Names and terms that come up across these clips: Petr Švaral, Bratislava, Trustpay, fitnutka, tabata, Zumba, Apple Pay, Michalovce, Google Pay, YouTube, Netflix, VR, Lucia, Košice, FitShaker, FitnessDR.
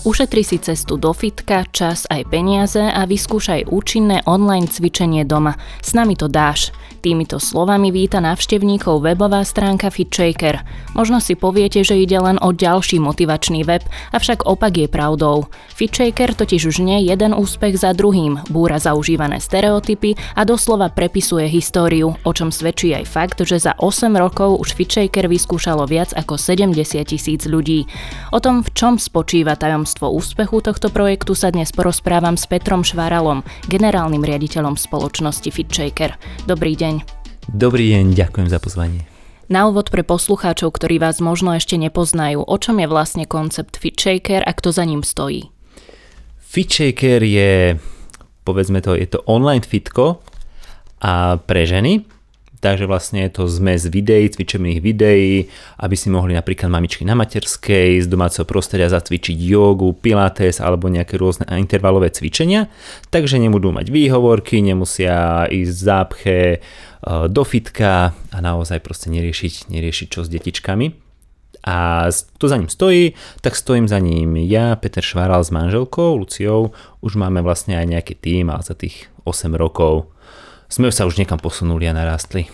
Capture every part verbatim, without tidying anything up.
Ušetri si cestu do fitka, čas aj peniaze a vyskúšaj účinné online cvičenie doma. S nami to dáš. Týmito slovami víta návštevníkov webová stránka FitShaker. Možno si poviete, že ide len o ďalší motivačný web, avšak opak je pravdou. FitShaker totiž už nie jeden úspech za druhým, búra zaužívané stereotypy a doslova prepisuje históriu, o čom svedčí aj fakt, že za osem rokov už FitShaker vyskúšalo viac ako sedemdesiat tisíc ľudí. O tom, v čom spočíva tajomstvo úspechu tohto projektu, sa dnes porozprávam s Petrom Švaralom, generálnym riaditeľom spoločnosti FitShaker. Dobrý deň. Dobrý deň, ďakujem za pozvanie. Na úvod pre poslucháčov, ktorí vás možno ešte nepoznajú, o čom je vlastne koncept FitShaker a kto za ním stojí? FitShaker je, povedzme to, je to online fitko a pre ženy. Takže vlastne je to zmes videí, cvičebných videí, aby si mohli napríklad mamičky na materskej z domáceho prostredia zacvičiť jogu, pilates alebo nejaké rôzne intervalové cvičenia. Takže nebudú mať výhovorky, nemusia ísť v zápche do fitka a naozaj proste neriešiť, neriešiť čo s detičkami. A to za ním stojí, tak stojím za ním ja, Petr Švaral, s manželkou Luciou. Už máme vlastne aj nejaký tím, ale za tých osem rokov sme sa už niekam posunuli a narástli.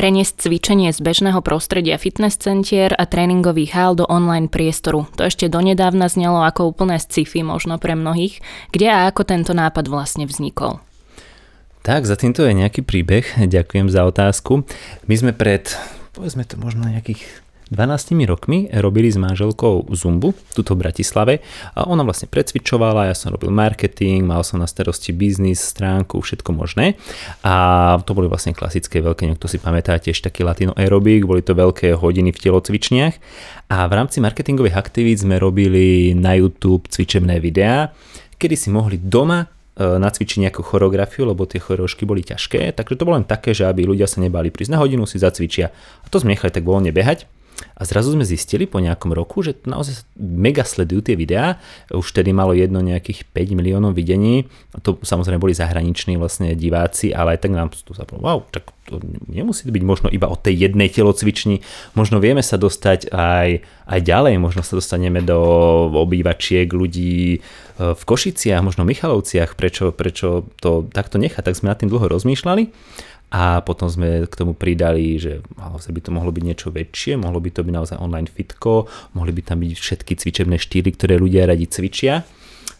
Preniesť cvičenie z bežného prostredia fitness centier a tréningových hál do online priestoru. To ešte donedávna znelo ako úplné sci-fi možno pre mnohých. Kde a ako tento nápad vlastne vznikol? Tak, za týmto je nejaký príbeh. Ďakujem za otázku. My sme pred, povedzme to možno nejakých dvanástimi rokmi robili s manželkou Zumbu, tuto v Bratislave, a ona vlastne precvičovala, ja som robil marketing, mal som na starosti biznis, stránku, všetko možné, a to boli vlastne klasické veľké, niekto si pamätá tiež taký latino aerobik, boli to veľké hodiny v telocvičniach a v rámci marketingových aktivít sme robili na YouTube cvičebné videá, kedy si mohli doma nacvičiť nejakú choreografiu, lebo tie choreošky boli ťažké, takže to bolo len také, že aby ľudia sa nebali prísť na hodinu, si zacvičia, a to sme nechali tak voľne behať. A zrazu sme zistili po nejakom roku, že naozaj mega sledujú tie videá. Už tedy malo jedno nejakých päť miliónov videní. A to samozrejme boli zahraniční vlastne diváci, ale aj tak nám to zapadlo. Wow, tak to nemusí byť možno iba o tej jednej telocvični. Možno vieme sa dostať aj, aj ďalej. Možno sa dostaneme do obývačiek ľudí v Košiciach, možno v Michalovciach. Prečo, prečo to takto nechá? Tak sme nad tým dlho rozmýšľali. A potom sme k tomu pridali, že by to mohlo byť niečo väčšie, mohlo by to byť naozaj online fitko, mohli by tam byť všetky cvičebné štýly, ktoré ľudia radi cvičia.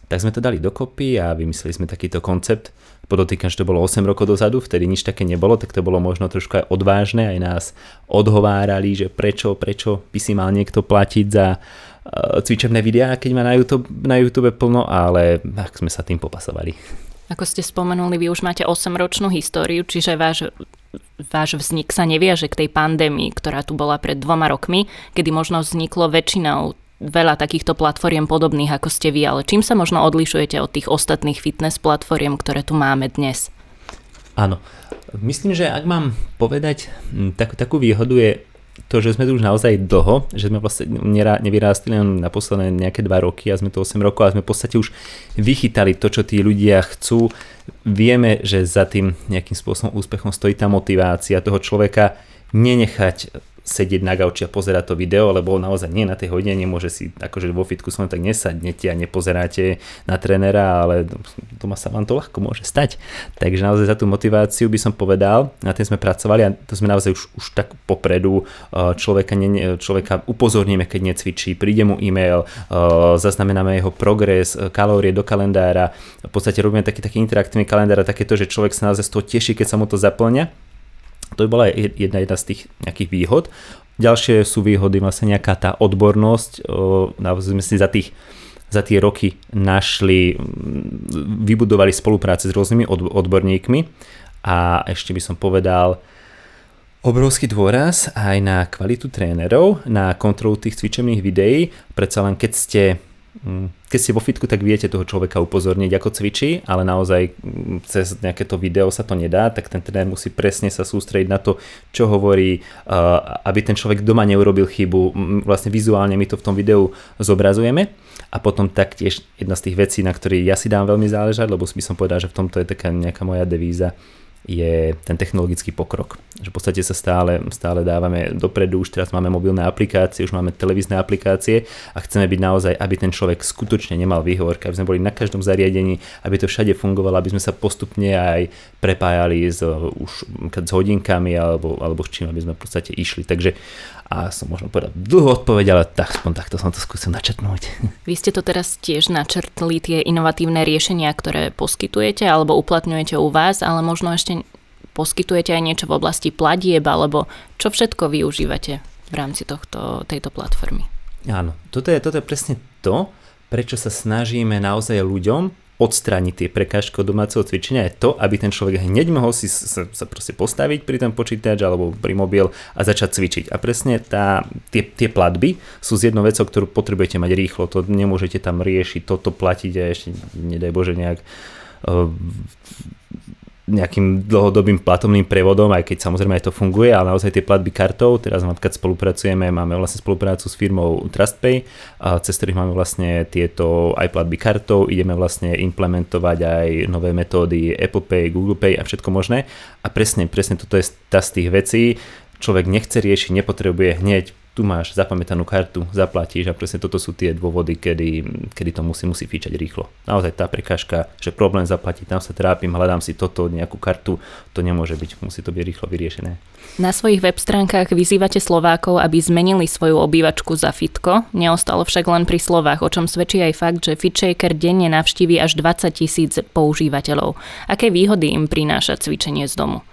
Tak sme to dali dokopy a vymysleli sme takýto koncept. Podotýkam, že to bolo osem rokov dozadu, vtedy nič také nebolo, tak to bolo možno trošku aj odvážne, aj nás odhovárali, že prečo, prečo by si mal niekto platiť za cvičebné videá, keď má na YouTube, na YouTube plno, ale tak sme sa tým popasovali. Ako ste spomenuli, vy už máte osemročnú históriu, čiže váš, váš vznik sa neviaže k tej pandémii, ktorá tu bola pred dvoma rokmi, kedy možno vzniklo väčšinou veľa takýchto platformiem podobných ako ste vy, ale čím sa možno odlišujete od tých ostatných fitness platformiem, ktoré tu máme dnes? Áno, myslím, že ak mám povedať, tak, takú výhodu je to, že sme tu už naozaj dlho, že sme vlastne nevyrástli len na posledné nejaké dva roky a sme to osem rokov a sme v podstate už vychytali to, čo tí ľudia chcú. Vieme, že za tým nejakým spôsobom úspechom stojí tá motivácia toho človeka nenechať sedieť na gauči a pozerať to video, lebo naozaj nie na tej hodine nemôže si, akože vo fitku som tak nesadnete a nepozeráte na trénera, ale doma sa vám to ľahko môže stať. Takže naozaj za tú motiváciu by som povedal, na tým sme pracovali a to sme naozaj už, už tak popredu, človeka, ne, človeka upozorníme, keď necvičí, príde mu e-mail, zaznamenáme jeho progres, kalórie do kalendára, v podstate robíme taký, taký interaktívny kalendár a takéto, že človek sa naozaj z toho teší, keď sa mu to zaplňa. To by bola jedna, jedna z tých nejakých výhod. Ďalšie sú výhody vlastne nejaká tá odbornosť. Naozaj sme si za, tých, za tie roky našli, vybudovali spolupráce s rôznymi odborníkmi a ešte by som povedal obrovský dôraz aj na kvalitu trénerov, na kontrolu tých cvičebných videí. Predsa len keď ste... Keď ste vo fitku, tak viete toho človeka upozorniť, ako cvičí, ale naozaj cez nejaké to video sa to nedá, tak ten tréner musí presne sa sústrediť na to, čo hovorí, aby ten človek doma neurobil chybu. Vlastne vizuálne my to v tom videu zobrazujeme. A potom taktiež jedna z tých vecí, na ktorých ja si dám veľmi záležať, lebo by som povedal, že v tomto je taká nejaká moja devíza, je ten technologický pokrok. Že v podstate sa stále, stále dávame dopredu, už teraz máme mobilné aplikácie, už máme televízne aplikácie a chceme byť naozaj, aby ten človek skutočne nemal výhovorky, aby sme boli na každom zariadení, aby to všade fungovalo, aby sme sa postupne aj prepájali s, už s hodinkami alebo, alebo s čím, aby sme v podstate išli. Takže a som možno povedal dlhú odpoveď, ale tak, aspoň takto som to skúsil načrtnúť. Vy ste to teraz tiež načrtli, tie inovatívne riešenia, ktoré poskytujete alebo uplatňujete u vás, ale možno ešte poskytujete aj niečo v oblasti platieb, alebo čo všetko využívate v rámci tohto, tejto platformy? Áno, toto je, toto je presne to, prečo sa snažíme naozaj ľuďom odstrániť tie prekážky od domáceho cvičenia, je to, aby ten človek hneď mohol si sa, sa proste postaviť pri ten počítač alebo pri mobil a začať cvičiť. A presne tá, tie, tie platby sú z jednou vecou, ktorú potrebujete mať rýchlo, to nemôžete tam riešiť, toto platiť a ešte, nedaj Bože, nejak uh, nejakým dlhodobým platobným prevodom, aj keď samozrejme aj to funguje, ale naozaj tie platby kartou, teraz napríklad spolupracujeme, máme vlastne spoluprácu s firmou Trustpay, cez ktorých máme vlastne tieto aj platby kartou, ideme vlastne implementovať aj nové metódy Apple Pay, Google Pay a všetko možné. A presne, presne toto je tá z tých vecí, človek nechce riešiť, nepotrebuje hneď, tu máš zapamätanú kartu, zaplatíš a presne toto sú tie dôvody, kedy, kedy to musí, musí fíčať rýchlo. Naozaj tá prekážka, že problém zaplatiť, tam sa trápim, hľadám si toto, nejakú kartu, to nemôže byť, musí to byť rýchlo vyriešené. Na svojich web stránkach vyzývate Slovákov, aby zmenili svoju obývačku za fitko, neostalo však len pri slovách, o čom svedčí aj fakt, že FitShaker denne navštíví až dvadsať tisíc používateľov. Aké výhody im prináša cvičenie z domu?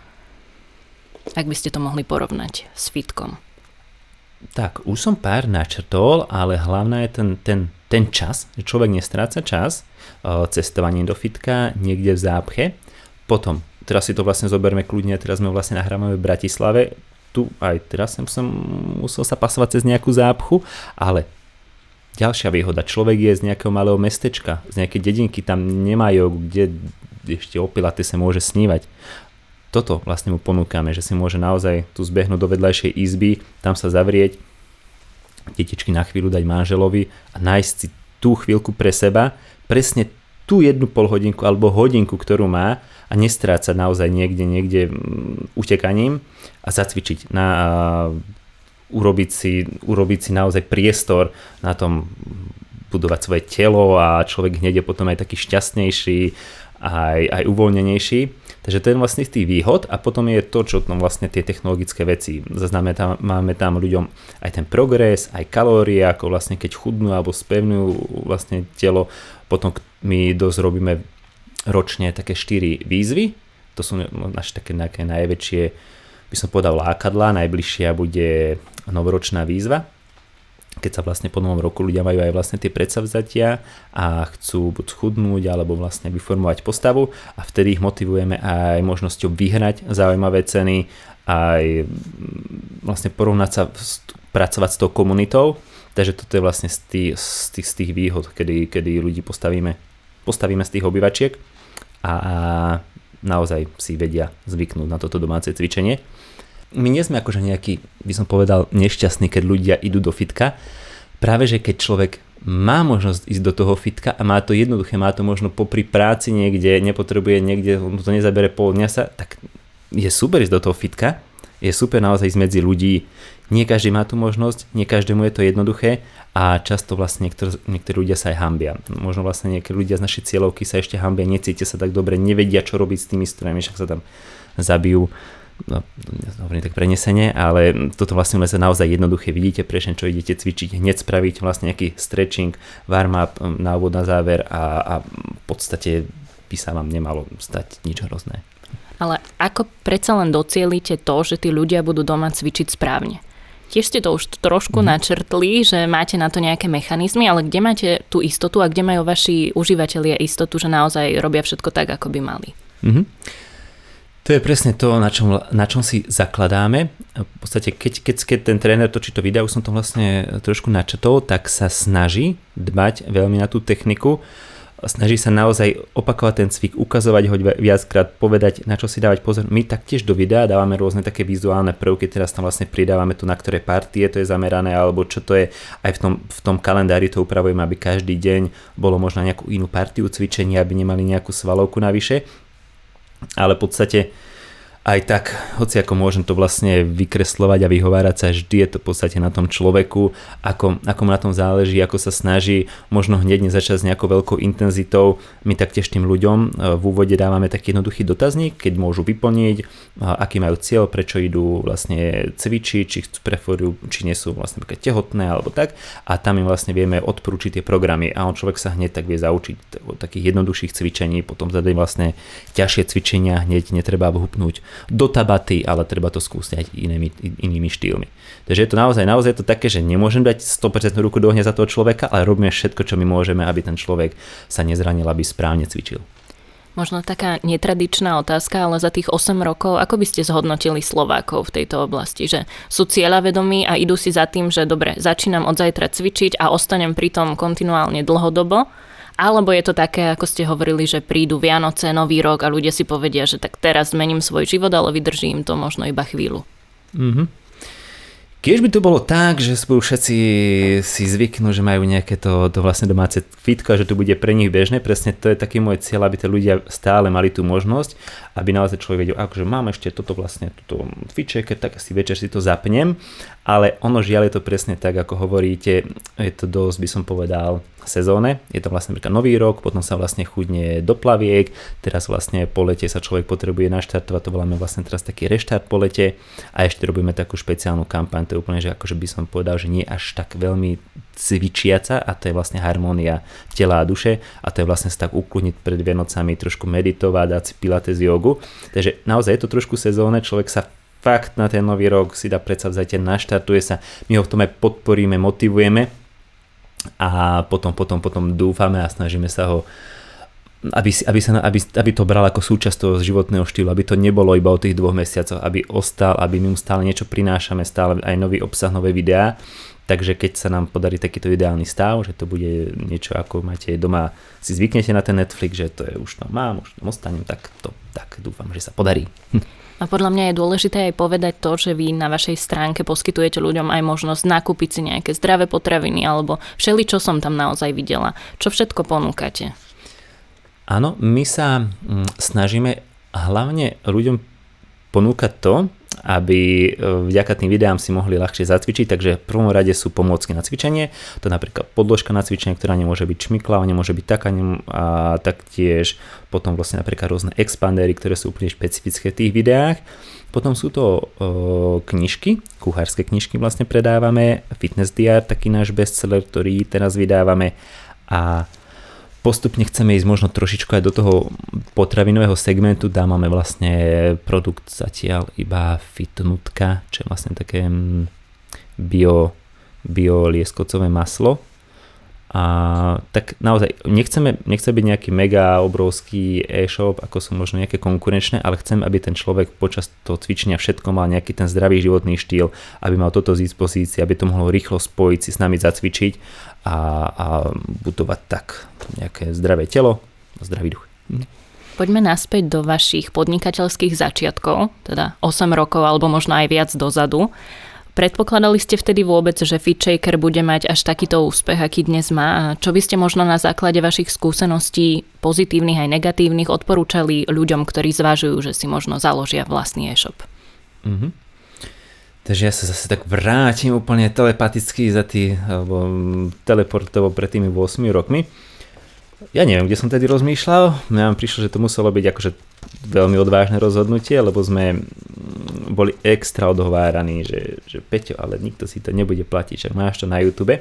Ak by ste to mohli porovnať s fitkom. Tak, už som pár načrtol, ale hlavná je ten, ten, ten čas, že človek nestráca čas cestovaním do fitka niekde v zápche. Potom, teraz si to vlastne zoberme kľudne, teraz sme vlastne nahrávame v Bratislave, tu aj teraz som, som musel sa pasovať cez nejakú zápchu, ale ďalšia výhoda, človek je z nejakého malého mestečka, z nejakej dedinky, tam nemajú, kde ešte o Pilate sa môže snívať. Toto vlastne mu ponúkame, že si môže naozaj tu zbehnúť do vedľajšej izby, tam sa zavrieť, detičky na chvíľu dať manželovi a nájsť si tú chvíľku pre seba, presne tú jednu polhodinku alebo hodinku, ktorú má a nestrácať naozaj niekde, niekde utekaním a zacvičiť na urobiť si, urobiť si naozaj priestor na tom budovať svoje telo a človek hneď je potom aj taký šťastnejší, aj, aj uvoľnenejší. Takže to je vlastne z tých výhod a potom je to, čo tam vlastne tie technologické veci. Zaznamená tam, máme tam ľuďom aj ten progres, aj kalórie, ako vlastne keď chudnú alebo spevňujú vlastne telo. Potom my dosť robíme ročne také štyri výzvy. To sú naše také nejaké najväčšie, by som povedal, lákadlá. Najbližšia bude novoročná výzva, keď sa vlastne po novom roku ľudia majú aj vlastne tie predsavzatia a chcú buď schudnúť alebo vlastne vyformovať postavu a vtedy ich motivujeme aj možnosťou vyhrať zaujímavé ceny, aj vlastne porovnať sa, pracovať s tou komunitou. Takže toto je vlastne z tých, z tých, z tých výhod, kedy, kedy ľudí postavíme, postavíme z tých obývačiek a naozaj si vedia zvyknúť na toto domáce cvičenie. My nie sme akože nejaký, by som povedal, nešťastný, keď ľudia idú do fitka. Práve, že keď človek má možnosť ísť do toho fitka a má to jednoduché, má to možno popri práci niekde, nepotrebuje niekde, to nezabere pol dňa sa, tak je super ísť do toho fitka, je super naozaj ísť medzi ľudí. Nie každý má tú možnosť, nie každému je to jednoduché a často vlastne niektor, niektorí ľudia sa aj hambia. Možno vlastne niektorí ľudia z našej cieľovky sa ešte hambia, necítia sa tak dobre, nevedia, čo robiť s tými strojmi, však sa tam zabijú. No, hovorím tak prenesenie, ale toto vlastne je naozaj jednoduché, vidíte presne, čo idete cvičiť, hneď spraviť vlastne nejaký stretching, warm up na úvod, na záver a, a v podstate by sa vám nemalo stať nič hrozné. Ale ako predsa len docielite to, že tí ľudia budú doma cvičiť správne? Tiež ste to už trošku mm. načrtli, že máte na to nejaké mechanizmy, ale kde máte tú istotu a kde majú vaši užívateľia istotu, že naozaj robia všetko tak, ako by mali? Mhm. To je presne to, na čom, na čom si zakladáme. V podstate, keď, keď, keď ten tréner točí to video, už som to vlastne trošku načetol, tak sa snaží dbať veľmi na tú techniku. Snaží sa naozaj opakovať ten cvik, ukazovať ho viackrát, povedať, na čo si dávať pozor. My taktiež do videa dávame rôzne také vizuálne prvky, teraz tam vlastne pridávame to, na ktoré partie to je zamerané, alebo čo to je. Aj v tom, v tom kalendári to upravujeme, aby každý deň bolo možno nejakú inú partiu cvičenia, aby nemali nejakú svalovku navyše. Ale v podstate Aj tak, hoci ako môžem to vlastne vykreslovať a vyhovárať sa, vždy je to v podstate na tom človeku, ako, ako mu na tom záleží, ako sa snaží, možno hneď nezačať s nejakou veľkou intenzitou. My taktiež tým ľuďom v úvode dávame taký jednoduchý dotazník, keď môžu vyplniť, aký majú cieľ, prečo idú vlastne cvičiť, či chcú preferujú, či nie sú vlastne tehotné alebo tak, a tam im vlastne vieme odporúčiť tie programy a on človek sa hneď tak vie zaučiť od takých jednoduchších cvičení, potom zadej vlastne ťažšie cvičenia, hneď netreba hupnúť do tabaty, ale treba to skúsiť inými, inými štýlmi. Takže je to naozaj, naozaj to také, že nemôžem dať sto percent ruku do ohňa za toho človeka, ale robíme všetko, čo my môžeme, aby ten človek sa nezranil, aby správne cvičil. Možno taká netradičná otázka, ale za tých osem rokov, ako by ste zhodnotili Slovákov v tejto oblasti, že sú cieľavedomí a idú si za tým, že dobre, začínam od zajtra cvičiť a ostanem pri tom kontinuálne dlhodobo? Alebo je to také, ako ste hovorili, že prídu Vianoce, Nový rok a ľudia si povedia, že tak teraz zmením svoj život, ale vydrží im to možno iba chvíľu. Mm-hmm. Keď by to bolo tak, že spolu všetci si zvyknú, že majú nejaké to, to vlastne domáce fitko a že to bude pre nich bežné, presne to je taký môj cieľ, aby tí ľudia stále mali tú možnosť, aby naozaj človek vedel, akože mám ešte toto vlastne toto FitShaker, tak asi večer si to zapnem, ale ono žiaľ je to presne tak, ako hovoríte, je to dosť, by som povedal, sezóne, je to vlastne nový rok, potom sa vlastne chudne do plaviek, teraz vlastne po lete sa človek potrebuje naštartovať, to voláme vlastne teraz taký reštart po lete a ešte robíme takú špeciálnu kampaň, to je úplne, že akože by som povedal, že nie až tak veľmi cvičiaca a to je vlastne harmónia tela a duše a to je vlastne sa tak ukludniť pred Vianocami, trošku meditovať, dať si pilates jogu, takže naozaj je to trošku sezónne, človek sa fakt na ten nový rok si dá predsavzatie, naštartuje sa, my ho v tom aj podporíme, motivujeme a potom, potom, potom dúfame a snažíme sa ho, aby, si, aby, sa, aby, aby to bral ako súčasť toho životného štýlu, aby to nebolo iba o tých dvoch mesiacoch, aby ostal, aby my mu stále niečo prinášame, stále aj nový obsah, nové videá, takže keď sa nám podarí takýto ideálny stav, že to bude niečo ako máte doma, si zvyknete na ten Netflix, že to je už tam mám, už tam ostanem, tak to tak dúfam, že sa podarí. A podľa mňa je dôležité aj povedať to, že vy na vašej stránke poskytujete ľuďom aj možnosť nakúpiť si nejaké zdravé potraviny alebo všeličo som tam naozaj videla. Čo všetko ponúkate? Áno, my sa snažíme hlavne ľuďom ponúkať to, aby vďaka tým videám si mohli ľahšie zacvičiť, takže v prvom rade sú pomôcky na cvičenie, to je napríklad podložka na cvičenie, ktorá nemôže byť šmiklavá, nemôže byť taká, a taktiež potom vlastne napríklad rôzne expandery, ktoré sú úplne špecifické v tých videách. Potom sú to e, knižky, kuchárske knižky vlastne predávame, FitnessDR, taký náš bestseller, ktorý teraz vydávame a postupne chceme ísť možno trošičku aj do toho potravinového segmentu, dá máme vlastne produkt zatiaľ iba fitnutka, čo je vlastne také bio, bio lieskocové maslo. A tak naozaj nechceme, nechce byť nejaký mega obrovský e-shop, ako sú možno nejaké konkurenčné, ale chcem, aby ten človek počas toho cvičenia všetko mal nejaký ten zdravý životný štýl, aby mal toto z dispozície, aby to mohlo rýchlo spojiť si s nami zacvičiť a, a budovať tak nejaké zdravé telo, zdravý duch. Poďme naspäť do vašich podnikateľských začiatkov, teda osem rokov alebo možno aj viac dozadu. Predpokladali ste vtedy vôbec, že FitShaker bude mať až takýto úspech, aký dnes má? A čo by ste možno na základe vašich skúseností, pozitívnych aj negatívnych, odporúčali ľuďom, ktorí zvažujú, že si možno založia vlastný e-shop? Mm-hmm. Takže ja sa zase tak vrátim úplne telepaticky za tý, alebo teleportovo pred tými ôsmimi rokmi. Ja neviem, kde som tedy rozmýšľal. Mňa prišlo, že to muselo byť akože veľmi odvážne rozhodnutie, lebo sme boli extra odhováraní, že, že Peťo, ale nikto si to nebude platiť, však máš to na YouTube.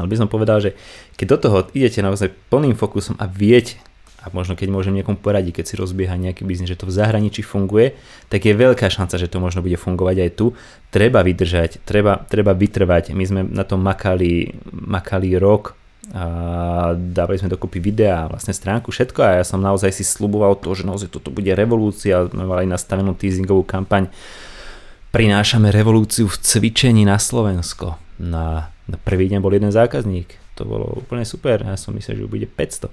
Ale by som povedal, že keď do toho idete naozaj plným fokusom a viete, a možno keď môžem niekomu poradiť, keď si rozbieha nejaký biznis, že to v zahraničí funguje, tak je veľká šanca, že to možno bude fungovať aj tu. Treba vydržať, treba, treba vytrvať. My sme na tom makali, makali rok, a dávali sme dokopy videá, vlastne stránku, všetko a ja som naozaj si sľuboval to, že naozaj toto bude revolúcia, sme mali nastavenú teasingovú kampaň, prinášame revolúciu v cvičení na Slovensko. Na, na prvý deň bol jeden zákazník, to bolo úplne super, ja som myslel, že bude päťsto,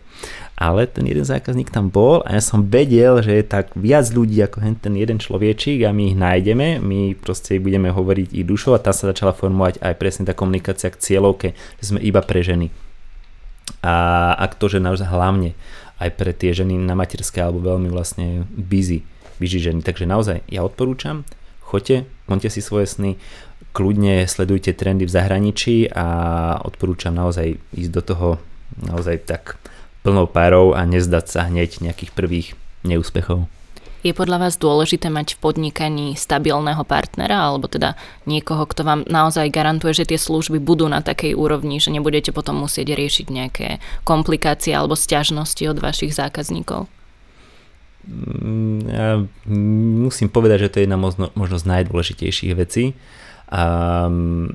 ale ten jeden zákazník tam bol a ja som vedel, že je tak viac ľudí ako ten jeden človečík a my ich nájdeme, my proste budeme hovoriť ich dušou a tam sa začala formovať aj presne tá komunikácia k cieľovke, že sme iba pre ženy. A, a to, že hlavne aj pre tie ženy na materskej alebo veľmi vlastne busy beží ženy. Takže naozaj ja odporúčam, choďte, monte si svoje sny, kľudne sledujte trendy v zahraničí a odporúčam naozaj ísť do toho naozaj tak plnou párou a nezdať sa hneď nejakých prvých neúspechov. Je podľa vás dôležité mať v podnikaní stabilného partnera alebo teda niekoho, kto vám naozaj garantuje, že tie služby budú na takej úrovni, že nebudete potom musieť riešiť nejaké komplikácie alebo sťažnosti od vašich zákazníkov? Ja musím povedať, že to je jedna možno, možno z najdôležitejších vecí. Um,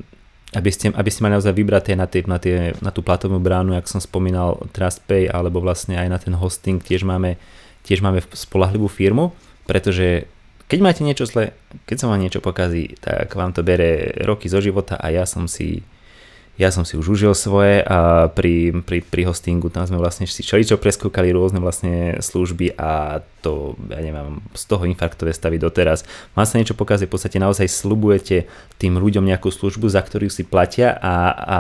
aby ste, aby ste mali naozaj vybraté na, tie, na, tie, na tú platovnú bránu, jak som spomínal, Trustpay, alebo vlastne aj na ten hosting tiež máme, tiež máme spoľahlivú firmu, pretože keď máte niečo zle, keď sa vám niečo pokazí, tak vám to bere roky zo života a ja som si ja som si už užil svoje a pri, pri, pri hostingu tam sme vlastne si čeličo preskúkali rôzne vlastne služby a to, ja neviem, z toho infarktové stavy doteraz. Má sa niečo pokazí, v podstate naozaj slubujete tým ľuďom nejakú službu, za ktorú si platia a, a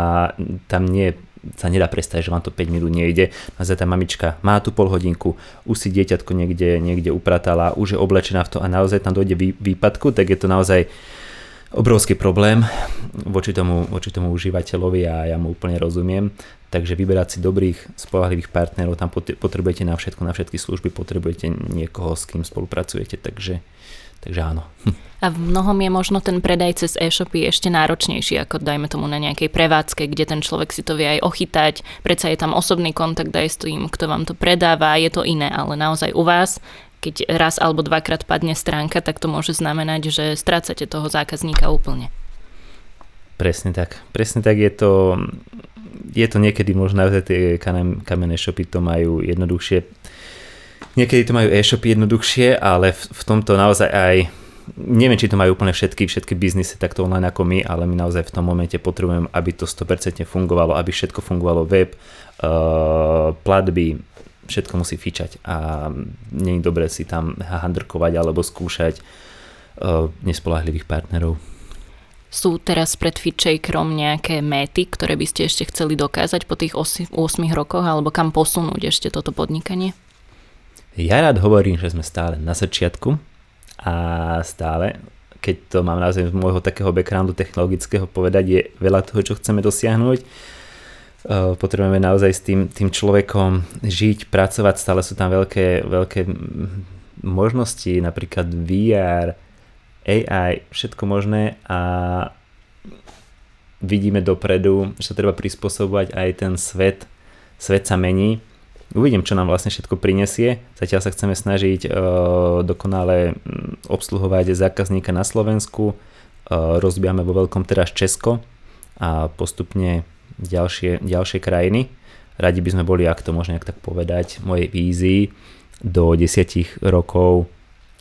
tam nie, sa nedá prestať, že vám to päť minút nejde. A za tá mamička má tu pol hodinku, už si dieťatko niekde, niekde upratala, už je oblečená v to a naozaj tam dojde vý, výpadku, tak je to naozaj obrovský problém voči tomu, voči tomu užívateľovi a ja mu úplne rozumiem. Takže vyberať si dobrých, spoľahlivých partnerov, tam potrebujete na všetko, na všetky služby, potrebujete niekoho, s kým spolupracujete, takže, takže áno. A v mnohom je možno ten predaj cez e-shopy ešte náročnejší, ako dajme tomu na nejakej prevádzke, kde ten človek si to vie aj ochytať, predsa je tam osobný kontakt aj s tým, kto vám to predáva, je to iné, ale naozaj u vás keď raz alebo dvakrát padne stránka, tak to môže znamenať, že strácate toho zákazníka úplne. Presne tak. Presne tak je to, je to niekedy možno naozaj tie kamenné shopy to majú jednoduchšie. Niekedy to majú e-shopy jednoduchšie, ale v, v tomto naozaj aj, neviem, či to majú úplne všetky, všetky biznisy takto online ako my, ale my naozaj v tom momente potrebujeme, aby to sto percent fungovalo, aby všetko fungovalo, web, uh, platby, všetko musí fičať a nie je dobré si tam handrkovať alebo skúšať uh, nespoľahlivých partnerov. Sú teraz pred FitShakerom nejaké méty, ktoré by ste ešte chceli dokázať po tých osem, ôsmich rokoch alebo kam posunúť ešte toto podnikanie? Ja rád hovorím, že sme stále na začiatku a stále, keď to mám naozaj z môjho takého backgroundu technologického povedať, je veľa toho, čo chceme dosiahnuť. Potrebujeme naozaj s tým, tým človekom žiť, pracovať, stále sú tam veľké, veľké možnosti, napríklad vé er, á í, všetko možné a vidíme dopredu, že sa treba prispôsobovať aj ten svet, svet sa mení. Uvidím, čo nám vlastne všetko prinesie. Zatiaľ sa chceme snažiť e, dokonale obsluhovať zákazníka na Slovensku, e, rozbijame vo veľkom teraz Česko a postupne Ďalšie, ďalšie krajiny. Radi by sme boli, ak to možno tak povedať, mojej vízii do desiatich rokov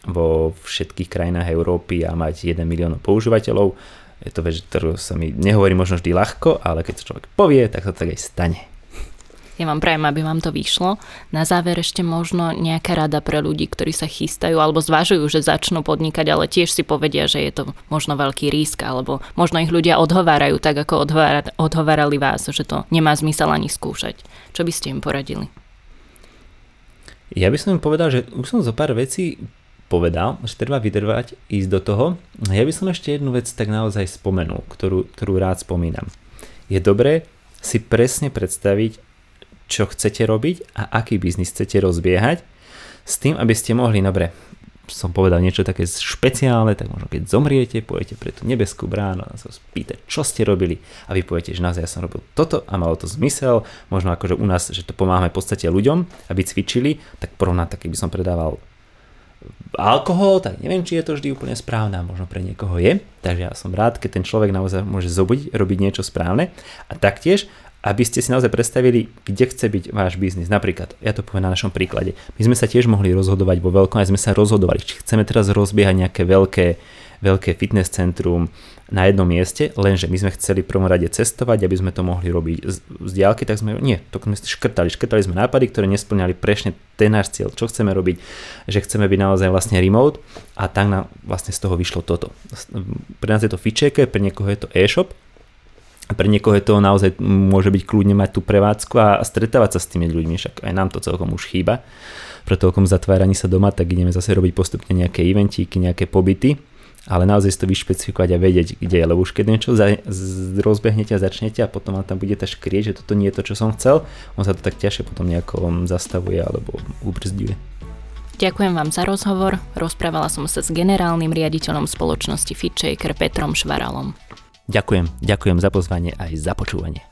vo všetkých krajinách Európy a mať jeden milión používateľov. Je to vec, ktorú sa mi nehovorí možno vždy ľahko, ale keď to človek povie, tak sa to tak aj stane. Ja vám prajem, aby vám to vyšlo. Na záver ešte možno nejaká rada pre ľudí, ktorí sa chystajú alebo zvažujú, že začnú podnikať, ale tiež si povedia, že je to možno veľký risk, alebo možno ich ľudia odhovárajú tak, ako odhovára, odhovárali vás, že to nemá zmysel ani skúšať. Čo by ste im poradili? Ja by som im povedal, že už som zo pár vecí povedal, že treba vydrvať, ísť do toho. Ja by som ešte jednu vec tak naozaj spomenul, ktorú, ktorú rád spomínam. Je dobré si presne predstaviť, čo chcete robiť a aký biznis chcete rozbiehať s tým, aby ste mohli, dobre, som povedal niečo také špeciálne, tak možno keď zomriete, pôjdete pre tú nebeskú bránu a sa spýtať, čo ste robili a vy poviete, že naozaj ja som robil toto a malo to zmysel, možno akože u nás, že to pomáhame v podstate ľuďom, aby cvičili, tak porovnať taký by som predával alkohol, tak neviem, či je to vždy úplne správne, možno pre niekoho je, takže ja som rád, keď ten človek naozaj môže zobudiť, robiť niečo správne a taktiež aby ste si naozaj predstavili, kde chce byť váš biznis. Napríklad, ja to poviem na našom príklade. My sme sa tiež mohli rozhodovať vo veľkom, aj sme sa rozhodovali, či chceme teraz rozbiehať nejaké veľké, veľké fitness centrum na jednom mieste, lenže my sme chceli v prvom rade cestovať, aby sme to mohli robiť z, z diaľky, tak sme, nie, to sme škrtali, škrtali sme nápady, ktoré nesplňali presne ten náš cieľ, čo chceme robiť, že chceme byť naozaj vlastne remote a tak nám vlastne z toho vyšlo toto. Pre nás je to FitShaker, pre niekoho je to e-shop, pre niekoho je to naozaj môže byť kľudne mať tú prevádzku a stretávať sa s tými ľuďmi, však aj nám to celkom už chýba v pred toľkom zatváraní sa doma, tak ideme zase robiť postupne nejaké eventíky, nejaké pobyty, ale naozaj si to vyšpecifikovať a vedieť, kde je, lebo už keď niečo za- z- rozbehnete a začnete a potom vám tam bude tá škrieť, že toto nie je to, čo som chcel, on sa to tak ťažšie potom nejako zastavuje alebo ubrzduje. Ďakujem vám za rozhovor, rozprávala som sa s generálnym riaditeľom spoločnosti FitShaker Petrom Švaralom. Ďakujem, ďakujem za pozvanie aj za počúvanie.